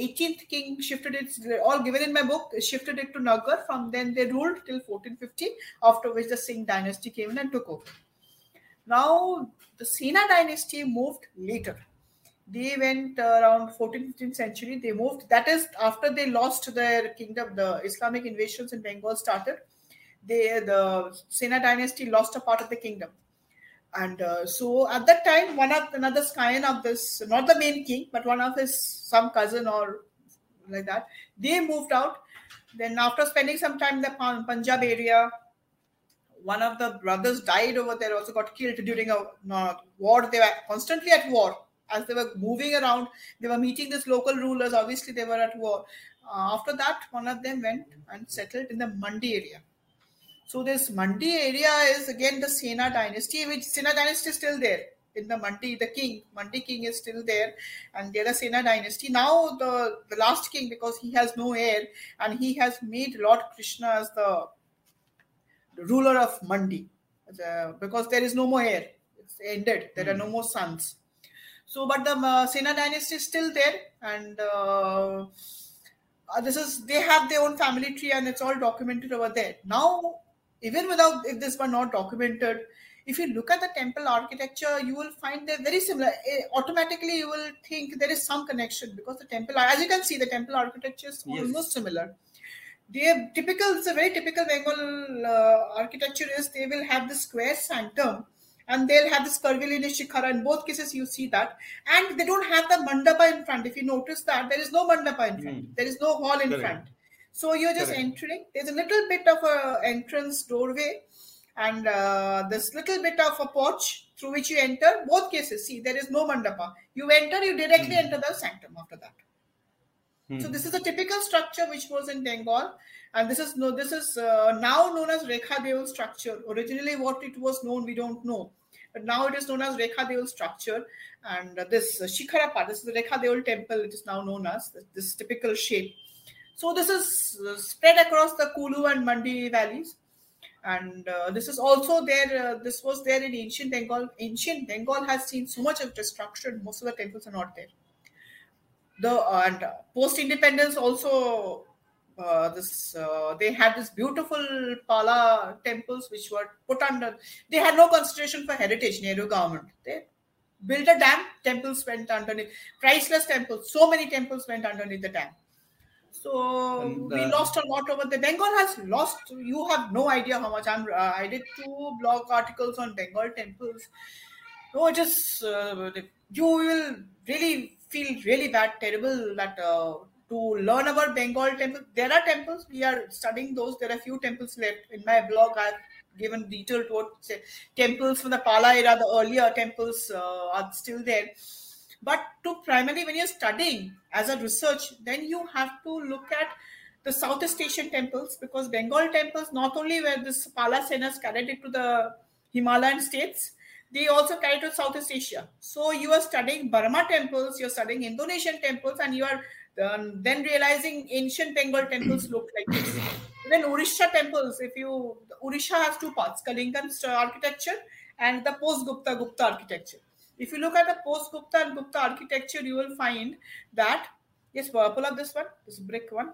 18th king shifted it, all given in my book, shifted it to Nagar. From then they ruled till 1450, after which the Singh dynasty came in and took over. Now the Sena dynasty moved later. They went around 14th, 15th century. They moved. That is after they lost their kingdom. The Islamic invasions in Bengal started. The Sena dynasty lost a part of the kingdom. And so at that time, another scion of this, not the main king, but one of his, some cousin or like that, they moved out. Then after spending some time in the Punjab area, one of the brothers died over there, also got killed during a war. They were constantly at war. As they were moving around, they were meeting these local rulers. Obviously, they were at war. After that, one of them went and settled in the Mandi area. So this Mandi area is again the Sena dynasty, which Sena dynasty is still there. In the Mandi, the king, Mandi king is still there, and they're the Sena dynasty. Now the last king, because he has no heir, and he has made Lord Krishna as the ruler of Mandi, because there is no more heir. It's ended. There are no more sons. So, but the Sena dynasty is still there, and they have their own family tree, and it's all documented over there. Now, even without, if this were not documented, if you look at the temple architecture, you will find they're very similar. Automatically, you will think there is some connection, because the temple, as you can see, the temple architecture is almost similar. It's a very typical Bengal architecture is they will have the square sanctum, and they'll have this curvilinear shikhara. In both cases, you see that. And they don't have the mandapa in front. If you notice that, there is no mandapa in front. There is no hall in front. So you're just entering. There's a little bit of an entrance doorway, and this little bit of a porch through which you enter. Both cases, see, there is no mandapa. You enter, you directly enter the sanctum after that. So this is a typical structure which was in Bengal, and this is now known as Rekha Deul structure. Originally, what it was known, we don't know, but now it is known as Rekha Deul structure. And this Shikhara part, this is the Rekha Deul temple. It is now known as this typical shape. So this is spread across the Kulu and Mandi valleys. And this is also there. This was there in ancient Bengal. Ancient Bengal has seen so much of destruction. Most of the temples are not there. And post-independence also, they had this beautiful Pala temples which were put under. They had no consideration for heritage. Nehru government, they built a dam. Temples went underneath. Priceless temples. So many temples went underneath the dam. So we lost a lot over there. Bengal has lost. You have no idea how much. I did 2 blog articles on Bengal temples. No, just you will really feel really bad, terrible that to learn about Bengal temple. There are temples. We are studying those. There are few temples left. In my blog, I've given detailed quotes. Temples from the Pala era, the earlier temples are still there. But to primarily, when you're studying as a research, then you have to look at the Southeast Asian temples, because Bengal temples, not only were this Pala Senas carried it to the Himalayan states, they also carried to Southeast Asia. So you are studying Burma temples, you're studying Indonesian temples, and you are then realizing ancient Bengal temples look like this. Then Orisha temples, Orisha has 2 parts, Kalingan architecture and the post-Gupta Gupta architecture. If you look at the post-Gupta and Gupta architecture, you will find that, yes, pull up this one, this brick one,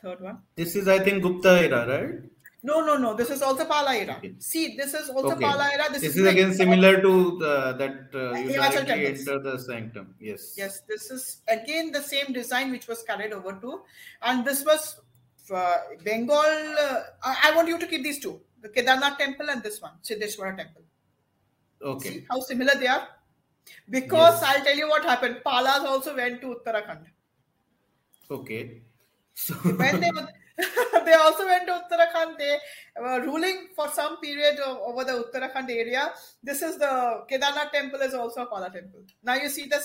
third one. This is, I think, Gupta era, right? No. This is also Pala era. Okay. See, this is also Pala era. This is like, again similar to you directly enter the sanctum. Yes. Yes, this is again the same design which was carried over to. And this was Bengal. I want you to keep these 2. The Kedarnath temple and this one, Siddheshwara temple. Okay. See how similar they are? Because I'll tell you what happened. Palas also went to Uttarakhand. Okay. So when they also went to Uttarakhand. They were ruling for some period over the Uttarakhand area. This is the Kedarnath temple is also a Pala temple. Now you see the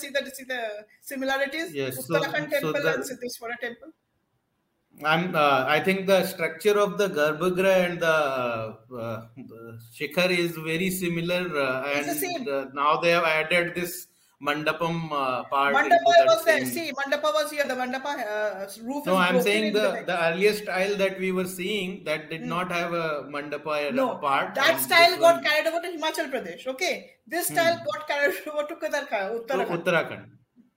similarities. Yes. Uttarakhand temple and Siddheshwara temple. I think the structure of the Garbhagriha and the Shikhar is very similar. Now they have added this mandapam part. Mandapa was there. See, mandapa was here. The mandapa roof. No, I'm saying the earlier style that we were seeing that did not have a mandapa part. That style got carried over to Himachal Pradesh. Okay, this style got carried over to Uttarakhand.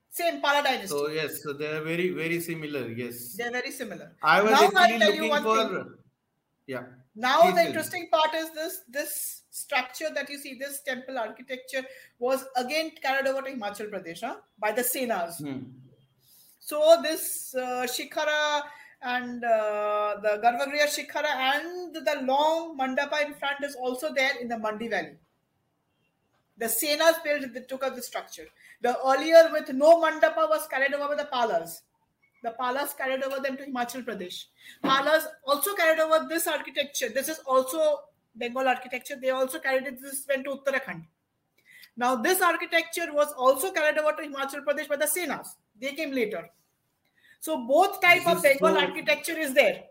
Same Pala dynasty. So yes, so they are very, very similar. Yes, they are very similar. I was actually looking for. Yeah. Now the interesting part is this structure that you see, this temple architecture was again carried over to Himachal Pradesh by the Senas. So this Shikhara and the Garbhagriha Shikhara and the long mandapa in front is also there in the Mandi Valley. The Senas took up the structure. The earlier with no mandapa was carried over by the Palas. The Palas carried over them to Himachal Pradesh. Palas also carried over this architecture. This is also Bengal architecture. They also carried it. This went to Uttarakhand. Now this architecture was also carried over to Himachal Pradesh by the Senas. They came later. So both type of Bengal architecture is there.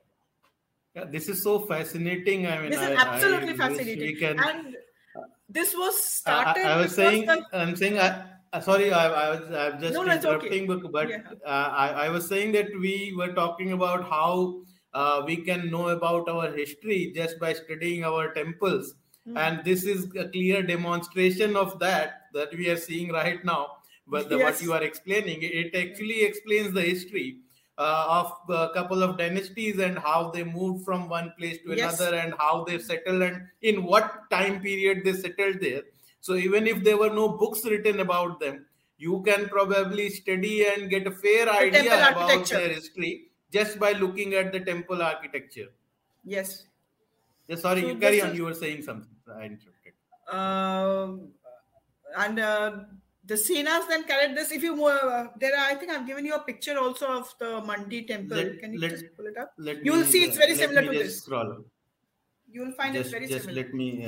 Yeah, this is so fascinating. I mean, this is absolutely fascinating. And this was started. I was saying that we were talking about how we can know about our history just by studying our temples, and this is a clear demonstration of that we are seeing right now. But what you are explaining, it actually explains the history of a couple of dynasties and how they moved from one place to another and how they settled and in what time period they settled there. So even if there were no books written about them, you can probably study and get a fair idea about their history just by looking at the temple architecture. Yes. Yeah, sorry, so you carry on. You were saying something. I interrupted. The Senas then carried this. If you I think I've given you a picture also of the Mandi temple. Can you just pull it up? You will see it's very similar to this. Scroll. You will find it's very similar. Just let me.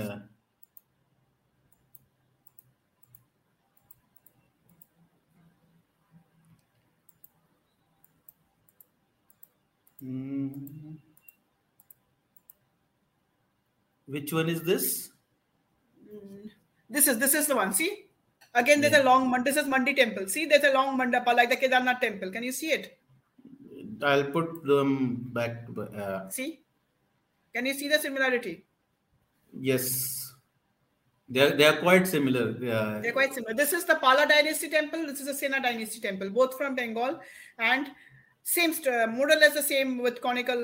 Which one is this? This is the one. See. Again, there's a long mandapa. This is Mandi temple. See, there's a long mandapa like the Kedarnath temple. Can you see it? I'll put them back. See? Can you see the similarity? Yes. They are quite similar. Yeah. They're quite similar. This is the Pala dynasty temple. This is the Sena dynasty temple. Both from Bengal. And same, more or less the same with conical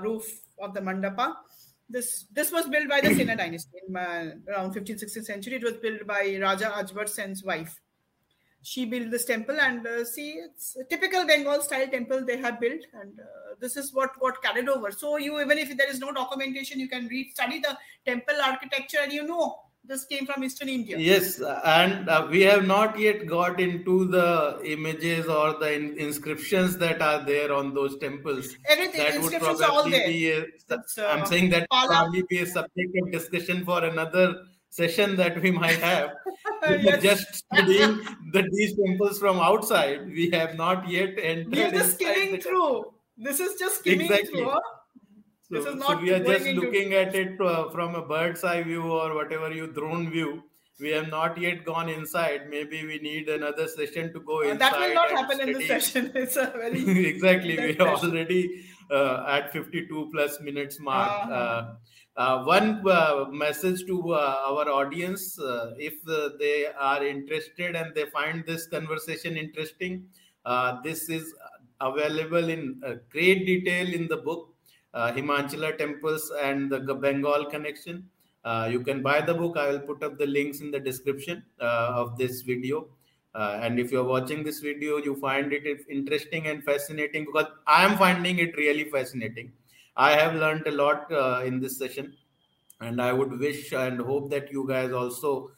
roof of the mandapa. This was built by the Sena dynasty in around 15th, 16th century. It was built by Raja Ajbar Sen's wife. She built this temple and see, it's a typical Bengal style temple they have built, and this is what got carried over. So you, even if there is no documentation, you can study the temple architecture and you know this came from Eastern India. Yes, and we have not yet got into the images or the inscriptions that are there on those temples. Everything, that inscriptions are all there. I'm saying that would probably be a subject of discussion for another session that we might have. Just studying these temples from outside, we have not yet entered. We are just skimming through. This is just skimming through. So we are just looking at it from a bird's eye view or whatever drone view. We have not yet gone inside. Maybe we need another session to go inside. That will not happen in this session. It's a very exactly. We are already at 52 plus minutes mark. One message to our audience: if they are interested and they find this conversation interesting, this is available in great detail in the book. Himachala temples and the Bengal connection. You can buy the book. I will put up the links in the description of this video. And if you're watching this video, you find it interesting and fascinating, because I am finding it really fascinating. I have learned a lot in this session, and I would wish and hope that you guys also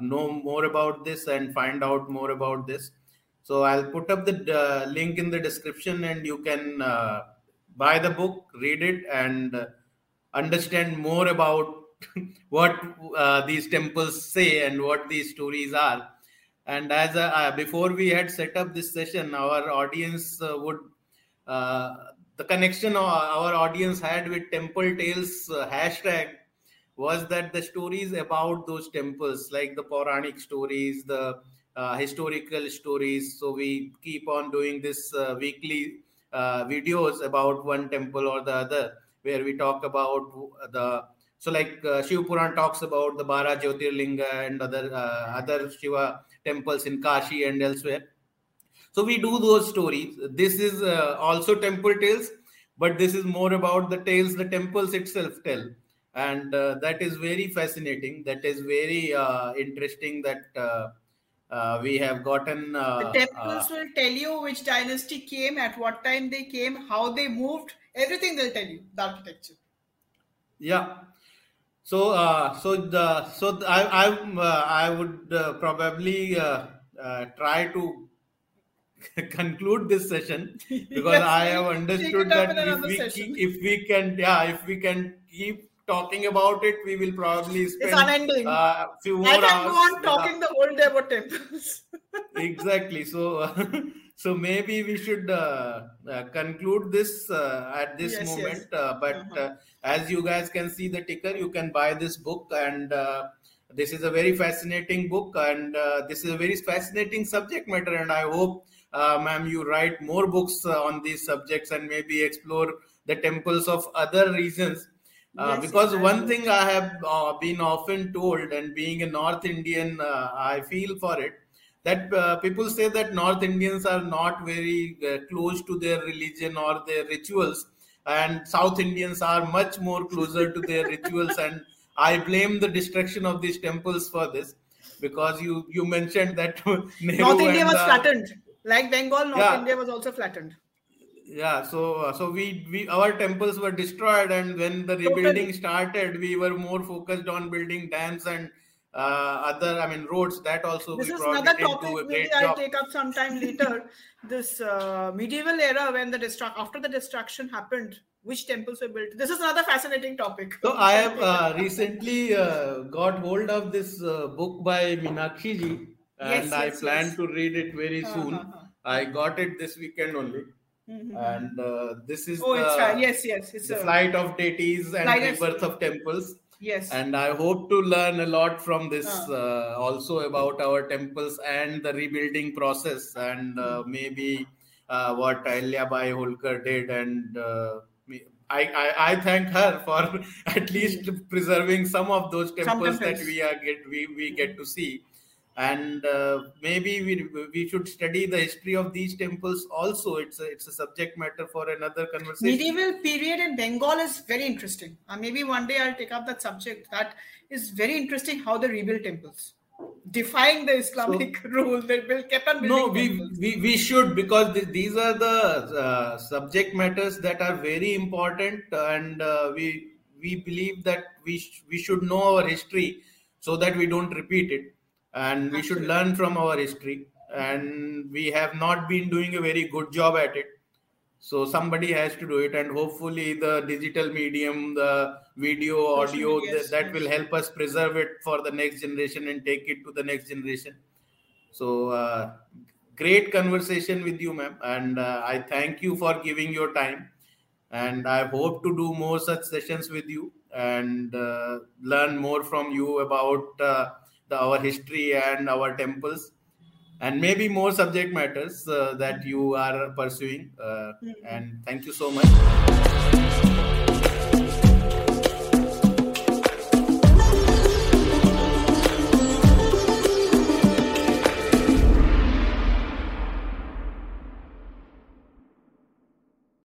know more about this and find out more about this. So I'll put up the link in the description, and you can buy the book, read it, and understand more about what these temples say and what these stories are. And as before we had set up this session, our audience the connection our audience had with Temple Tales hashtag was that the stories about those temples, like the Puranic stories, the historical stories. So we keep on doing this weekly videos about one temple or the other, where we talk about Shiv Puran talks about the 12 Jyotirlinga and other Shiva temples in Kashi and elsewhere. So we do those stories. This is also temple tales, but this is more about the tales the temples itself tell, and that is very fascinating. That is very interesting. That. We have gotten... the temples will tell you which dynasty came, at what time they came, how they moved. Everything they'll tell you, the architecture. Yeah. I would probably try to conclude this session because yes, I have understood that if we can keep talking about it, we will probably spend few more hours. I can go on talking the whole day about temples. Exactly. So maybe we should conclude this at this moment. Yes. As you guys can see the ticker, you can buy this book, and this is a very fascinating book, and this is a very fascinating subject matter. And I hope, ma'am, you write more books on these subjects and maybe explore the temples of other regions. Because one thing I have been often told, and being a North Indian, I feel for it, that people say that North Indians are not very close to their religion or their rituals, and South Indians are much more closer to their rituals. And I blame the destruction of these temples for this, because you mentioned that North India was flattened, like Bengal. North India was also flattened. Yeah, so we our temples were destroyed, and when the rebuilding started, we were more focused on building dams and roads. That also this is another topic. Maybe I'll take up sometime later. This medieval era, when after the destruction happened, which temples were built. This is another fascinating topic. So I have recently got hold of this book by Meenakshi ji, and I plan to read it very soon. I got it this weekend only. Mm-hmm. And this is the flight of deities and rebirth of temples. Yes. And I hope to learn a lot from this also about our temples and the rebuilding process, and maybe what Ahilya Bai Holkar did. And I thank her for at least preserving some of those temples that we get to see. And maybe we should study the history of these temples also. It's a subject matter for another conversation. Medieval period in Bengal is very interesting. Maybe one day I'll take up that subject. That is very interesting, how they rebuilt temples, defying the Islamic rule. They kept on building temples. We should, because these are the subject matters that are very important, and we believe that we should know our history so that we don't repeat it. And we should learn from our history, and we have not been doing a very good job at it. So somebody has to do it, and hopefully the digital medium, the video, audio, that will help us preserve it for the next generation and take it to the next generation. So great conversation with you, ma'am, and I thank you for giving your time, and I hope to do more such sessions with you and learn more from you about our history and our temples, and maybe more subject matters that you are pursuing. And thank you so much.